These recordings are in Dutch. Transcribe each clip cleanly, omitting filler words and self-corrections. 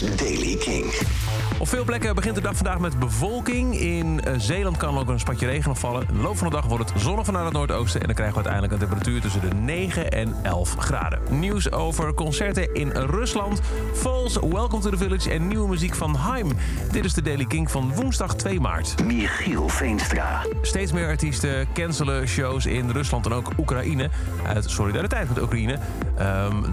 is Daily Kink. Op veel plekken begint de dag vandaag met bewolking. In Zeeland kan er ook een spatje regen nog vallen. In de loop van de dag wordt het zonnig vanuit het noordoosten. En dan krijgen we uiteindelijk een temperatuur tussen de 9 en 11 graden. Nieuws over concerten in Rusland. Falls, Welcome to the Village en nieuwe muziek van Haim. Dit is de Daily Kink van woensdag 2 maart. Michiel Veenstra. Steeds meer artiesten cancelen shows in Rusland en ook Oekraïne. Uit solidariteit met Oekraïne.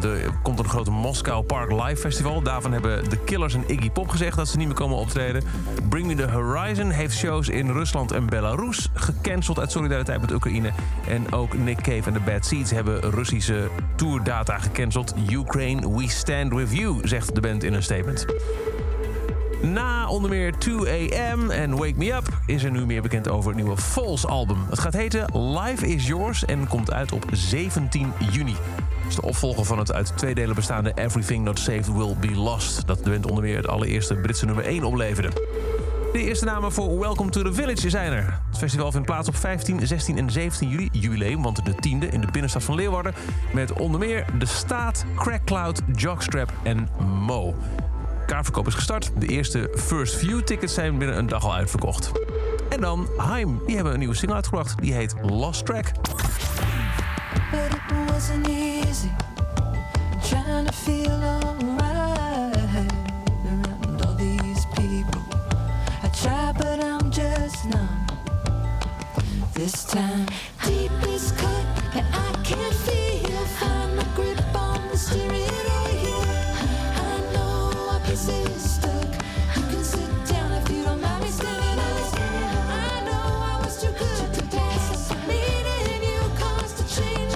Er komt een grote Moskou Park Live Festival. Daarvan hebben De Killers en Iggy Pop gezegd dat ze niet meer komen optreden. Bring Me The Horizon heeft shows in Rusland en Belarus gecanceld uit solidariteit met Oekraïne. En ook Nick Cave en The Bad Seeds hebben Russische tourdata gecanceld. Ukraine, we stand with you, zegt de band in een statement. Na onder meer 2 AM en Wake Me Up is er nu meer bekend over het nieuwe Falls-album. Het gaat heten Life Is Yours en komt uit op 17 juni. Het is de opvolger van het uit 2 delen bestaande Everything Not Saved Will Be Lost. Dat de band onder meer het allereerste Britse nummer 1 opleverde. De eerste namen voor Welcome to the Village zijn er. Het festival vindt plaats op 15, 16 en 17 juli. Jubileum, want de 10e in de binnenstad van Leeuwarden. Met onder meer De Staat, Crack Cloud, Jugstrap en Mo. Kaartverkoop is gestart. De eerste First View tickets zijn binnen een dag al uitverkocht. En dan Haim. Die hebben een nieuwe single uitgebracht. Die heet Lost Track. But it wasn't easy, I'm trying to feel alright around all these people. I try but I'm just numb this time. Deep is cut and I can't feel. Find my grip on the steering wheel. I know our piece is stuck. You can sit down if you don't mind me standing up. I know I was too good to dance. Needing you caused to change.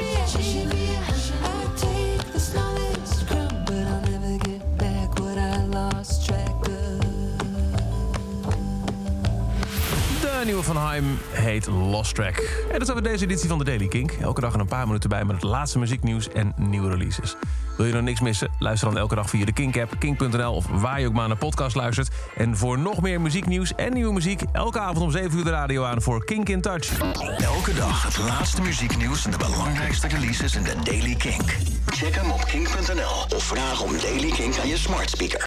De nieuwe van Haim heet Lost Track. En dat is weer deze editie van de Daily Kink. Elke dag een paar minuten bij met het laatste muzieknieuws en nieuwe releases. Wil je nog niks missen? Luister dan elke dag via de Kink-app, kink.nl of waar je ook maar naar podcast luistert. En voor nog meer muzieknieuws en nieuwe muziek, elke avond om 7 uur de radio aan voor Kink in Touch. Elke dag het laatste muzieknieuws en de belangrijkste releases in de Daily Kink. Check hem op kink.nl of vraag om Daily Kink aan je smart speaker.